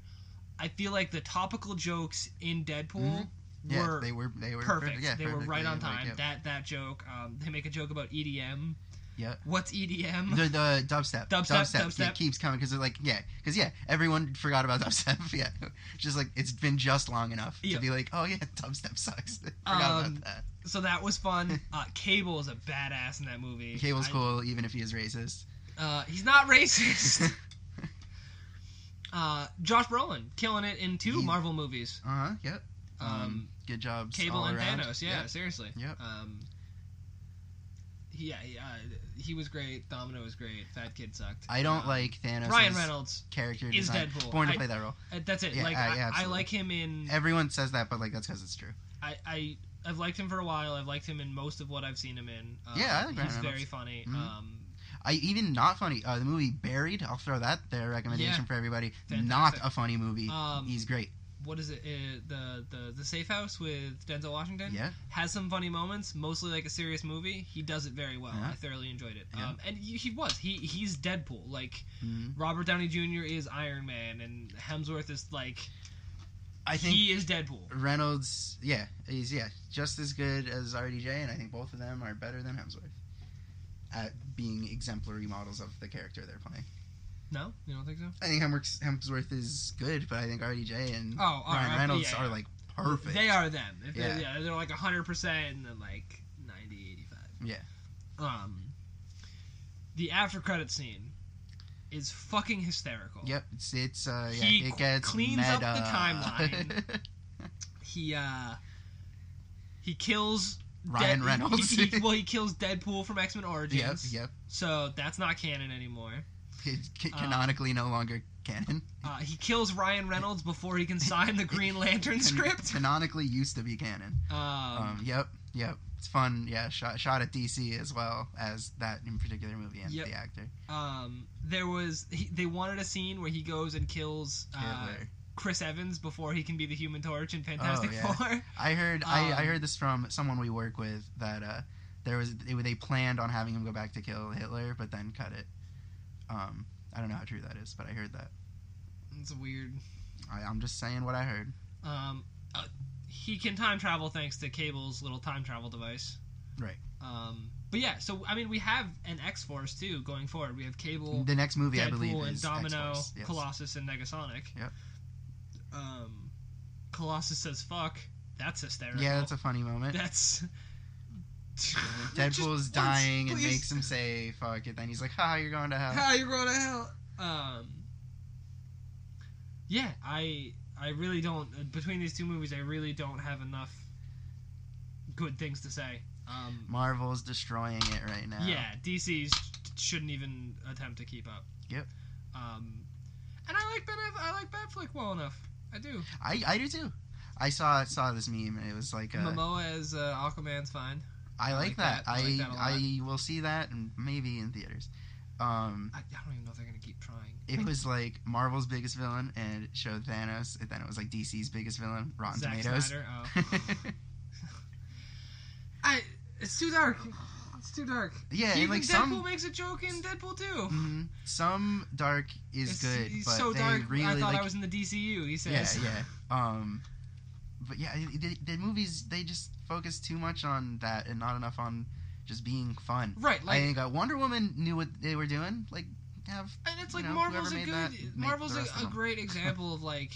I feel like the topical jokes in Deadpool were they were perfect. They were right on time. Like, that joke. They make a joke about EDM. Yeah. What's EDM? The dubstep. Dubstep. Yeah, it keeps coming because they're like, everyone forgot about dubstep. Yeah. Just like, it's been just long enough to be like, oh yeah, dubstep sucks. Forgot about that. So that was fun. Cable is a badass in that movie. Cable's cool, even if he is racist. He's not racist. Josh Brolin, killing it in two Marvel movies. Yep. Good job. Cable and around. Thanos, seriously. Yep. He was great. Domino was great. Fat Kid sucked. I don't like Thanos. Ryan Reynolds character is design. Deadpool. Born to play that role. That's it. Yeah, like I like him in. Everyone says that, but like that's because it's true. I've liked him for a while. I've liked him in most of what I've seen him in. I like Ryan Reynolds. He's very funny. Mm-hmm. Even not funny. The movie Buried. I'll throw that recommendation for everybody. Fantastic. Not a funny movie. He's great. what is it, the Safe House with Denzel Washington, has some funny moments, mostly like a serious movie. He does it very well. I thoroughly enjoyed it. And he's Deadpool, like Robert Downey Jr. is Iron Man and Hemsworth is like, I think he is Deadpool. Reynolds, he's just as good as RDJ, and I think both of them are better than Hemsworth at being exemplary models of the character they're playing. No? You don't think so? I think Hemsworth is good, but I think RDJ and Ryan Reynolds are, like, perfect. They are them. If they're, like, 100% and then, like, 90, 85. Yeah. The after-credits scene is fucking hysterical. Yep. It cleans meta. Up the timeline. He kills Ryan Reynolds. He kills Deadpool from X-Men Origins. Yep, yep. So that's not canon anymore. It's canonically no longer canon. He kills Ryan Reynolds before he can sign the Green Lantern script. Canonically used to be canon. Yep. It's fun. Yeah, shot at DC as well as that in particular movie and the actor. They wanted a scene where he goes and kills Chris Evans before he can be the Human Torch in Fantastic Four. I heard this from someone we work with that they planned on having him go back to kill Hitler but then cut it. I don't know how true that is, but I heard that. It's weird. I'm just saying what I heard. He can time travel thanks to Cable's little time travel device. Right. But yeah, so I mean, we have an X-Force too going forward. We have Cable. The next movie, Deadpool, I believe, is Domino, X-Force. Yes. Colossus, and Negasonic. Yep. Colossus says "fuck." That's hysterical. Yeah, that's a funny moment. That's. Deadpool's dying and makes him say fuck it, then he's like, ha, you're going to hell. Yeah, I really don't, between these two movies I really don't have enough good things to say. Marvel's destroying it right now. Yeah, DC shouldn't even attempt to keep up. Yep. And I like Batflick well enough. I do. I do too. I saw this meme and it was like Momoa as Aquaman's fine. I like that. I will see that and maybe in theaters. I don't even know if they're going to keep trying. It was like Marvel's biggest villain, and it showed Thanos, and then it was like DC's biggest villain, Rotten Zack Tomatoes. Snyder, it's too dark. It's too dark. Yeah, even like Deadpool makes a joke in Deadpool 2. Mm-hmm. Some dark is good, but so dark, really, I thought I was in the DCU, he says. Yeah. But yeah, the movies, they just focus too much on that and not enough on just being fun. Right. Like, I think Wonder Woman knew what they were doing. Like, and it's like Marvel's a great example of like,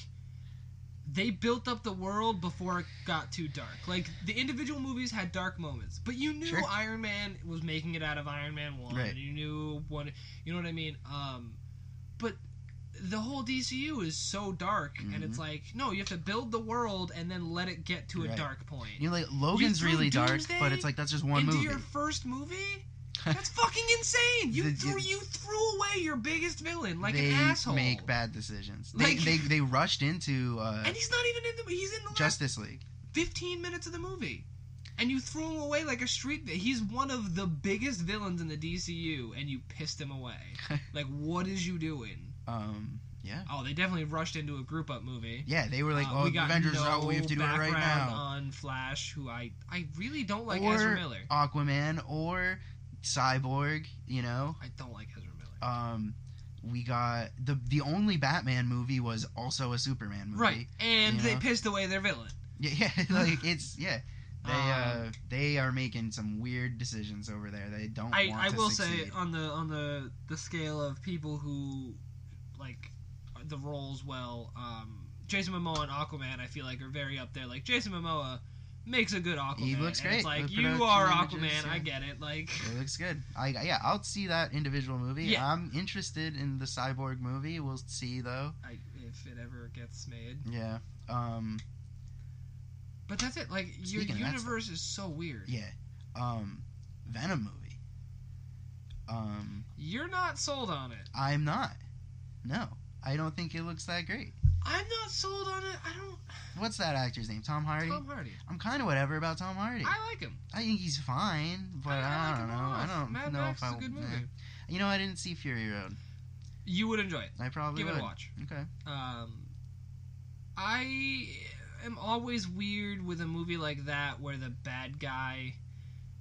they built up the world before it got too dark. Like, the individual movies had dark moments, but you knew Iron Man was making it out of Iron Man 1. Right. And you knew one. You know what I mean? But the whole DCU is so dark, and it's like, no, you have to build the world and then let it get to a dark point. You know, like, Logan's really dark, but it's like, that's just one movie. Into your first movie? That's fucking insane! You threw away your biggest villain like an asshole. They make bad decisions. Like, they rushed into... and he's not even in the... He's in the last Justice League. 15 minutes of the movie. And you threw him away like a street... He's one of the biggest villains in the DCU, and you pissed him away. Like, what is you doing? Yeah. Oh, they definitely rushed into a group-up movie. Yeah, they were like, Avengers are out, we have to do it right now. On Flash, who I really don't like Ezra Miller. Aquaman, or Cyborg, you know? I don't like Ezra Miller. We got... The only Batman movie was also a Superman movie. Right, and they pissed away their villain. Yeah, like, it's... Yeah. They are making some weird decisions over there. They don't want to succeed. I will say, on the scale of people who... like the roles Jason Momoa and Aquaman I feel like are very up there. Like, Jason Momoa makes a good Aquaman. He looks great. It's like, you are Aquaman, yeah. I get it. Like, it looks good. I'll see that individual movie. Yeah. I'm interested in the Cyborg movie. We'll see though. If it ever gets made. Yeah. But that's it. Like, your universe is so weird. Yeah. Venom movie. You're not sold on it. I'm not. No, I don't think it looks that great. I'm not sold on it. What's that actor's name? Tom Hardy? Tom Hardy. I'm kind of whatever about Tom Hardy. I like him. I think he's fine, but I don't know. Mad Max is a good movie. You know, I didn't see Fury Road. You would enjoy it. I probably would. Give it a watch. Okay. I am always weird with a movie like that where the bad guy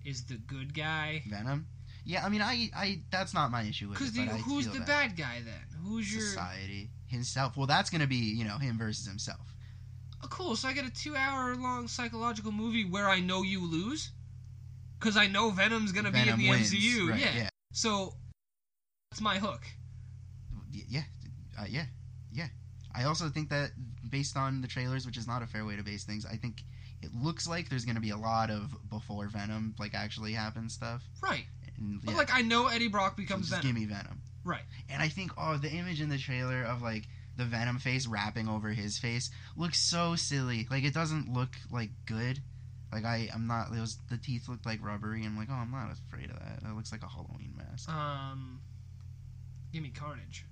is the good guy. Venom? Yeah, I mean, I that's not my issue with it. Because who's the bad guy then? Who's your... Society. Himself. Well, that's going to be, you know, him versus himself. Oh, cool. So I get a 2-hour long psychological movie where I know you lose? Because I know Venom's going to be in the wins, MCU. Right, yeah. So, that's my hook. Yeah. I also think that, based on the trailers, which is not a fair way to base things, I think it looks like there's going to be a lot of before Venom, like, actually happens stuff. Right. And, yeah. But, like, I know Eddie Brock becomes Venom. Just give me Venom. Right. And I think, the image in the trailer of, like, the Venom face wrapping over his face looks so silly. Like, it doesn't look, like, good. Like, the teeth looked, like, rubbery, and I'm like, I'm not afraid of that. That looks like a Halloween mask. Give me Carnage.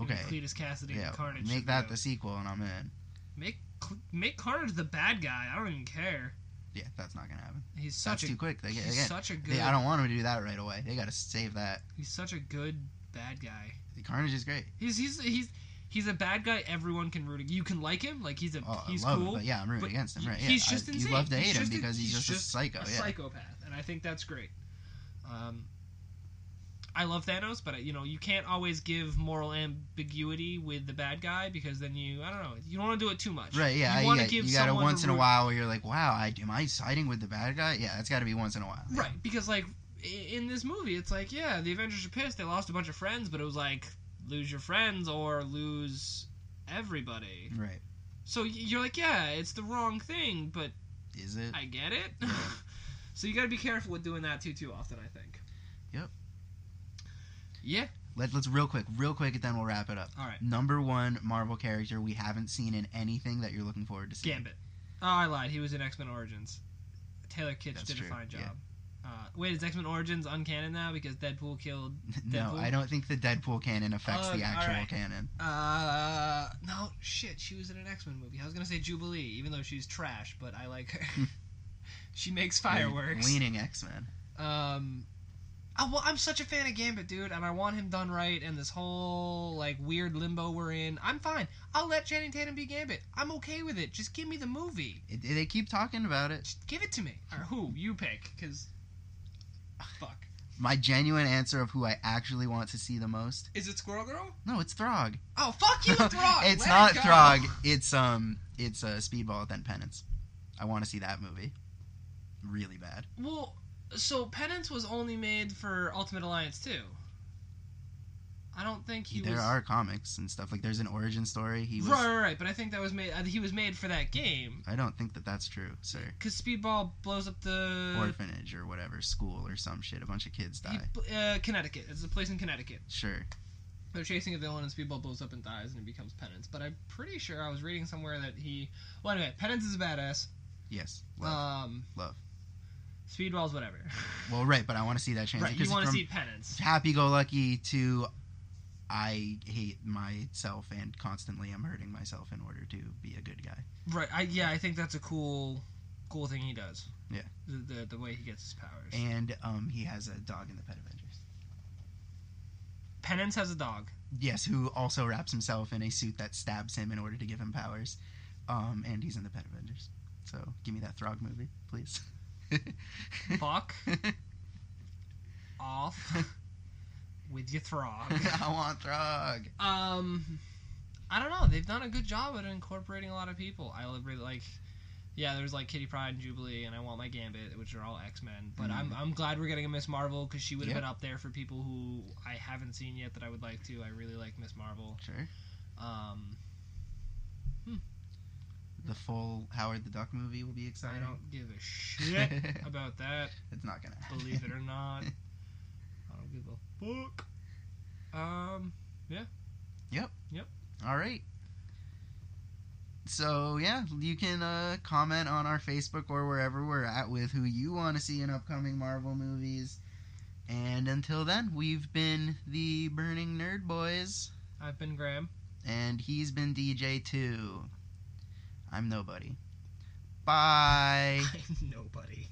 Okay. Cletus Kasady and Carnage. Make that the sequel, and I'm in. Make Carnage the bad guy. I don't even care. Yeah, that's not gonna happen. That's too quick. I don't want him to do that right away. They gotta save that. He's such a good bad guy. Carnage is great. He's a bad guy. Everyone can root. You can like him. Like he's cool. But yeah, I'm rooting against him. Right? Yeah. He's just insane. You love to hate him because he's just a psycho. A psychopath, and I think that's great. I love Thanos, but you can't always give moral ambiguity with the bad guy because then you don't want to do it too much. Right? Yeah. You got to once in a while where you're like, wow, am I siding with the bad guy? Yeah, it's got to be once in a while. Right? Because like in this movie, it's like yeah, the Avengers are pissed. They lost a bunch of friends, but it was like lose your friends or lose everybody. Right. So you're like yeah, it's the wrong thing, but is it? I get it. Yeah. So you got to be careful with doing that too often. I think. Yep. Yeah. Let's real quick, and then we'll wrap it up. All right. Number one Marvel character we haven't seen in anything that you're looking forward to seeing. Gambit. Oh, I lied. He was in X-Men Origins. Taylor Kitsch did a fine job. Yeah. Wait, is X-Men Origins uncanon now because Deadpool killed Deadpool? No, I don't think the Deadpool canon affects the actual canon. No, shit. She was in an X-Men movie. I was going to say Jubilee, even though she's trash, but I like her. She makes fireworks. Leaning X-Men. I'm such a fan of Gambit, dude, and I want him done right, and this whole, like, weird limbo we're in, I'm fine. I'll let Channing Tatum be Gambit. I'm okay with it. Just give me the movie. They keep talking about it. Just give it to me. Or who? You pick, because... Fuck. My genuine answer of who I actually want to see the most... Is it Squirrel Girl? No, it's Throg. Oh, fuck you, Throg! It's not Throg. It's Speedball, then Penance. I want to see that movie. Really bad. Well... So, Penance was only made for Ultimate Alliance 2. I don't think there are comics and stuff. Like, there's an origin story. Right. But I think that was made... He was made for that game. I don't think that that's true, sir. Because Speedball blows up the... Orphanage or whatever. School or some shit. A bunch of kids die. Connecticut. It's a place in Connecticut. Sure. They're chasing a villain and Speedball blows up and dies and it becomes Penance. But I'm pretty sure I was reading somewhere that he... Well, anyway, Penance is a badass. Yes. Love. Speedball's whatever. Well, right, but I want to see that change. Right, you want to see Penance. Happy-go-lucky to I hate myself and constantly am hurting myself in order to be a good guy. Right, I think that's a cool thing he does. Yeah. The way he gets his powers. And he has a dog in the Pet Avengers. Penance has a dog. Yes, who also wraps himself in a suit that stabs him in order to give him powers. And he's in the Pet Avengers. So give me that Throg movie, please. Fuck off with your Throg. I want Throg. I don't know. They've done a good job at incorporating a lot of people. I really like. Yeah, there's like Kitty Pryde and Jubilee, and I want my Gambit, which are all X-Men. But I'm glad we're getting a Miss Marvel because she would have been up there for people who I haven't seen yet that I would like to. I really like Miss Marvel. Sure. The full Howard the Duck movie will be exciting. I don't give a shit about that. It's not gonna happen. Believe it or not. I don't give a fuck. Yeah. Yep. All right. So, yeah, you can comment on our Facebook or wherever we're at with who you want to see in upcoming Marvel movies. And until then, we've been the Burning Nerd Boys. I've been Graham. And he's been DJ too. I'm nobody. Bye. I'm nobody.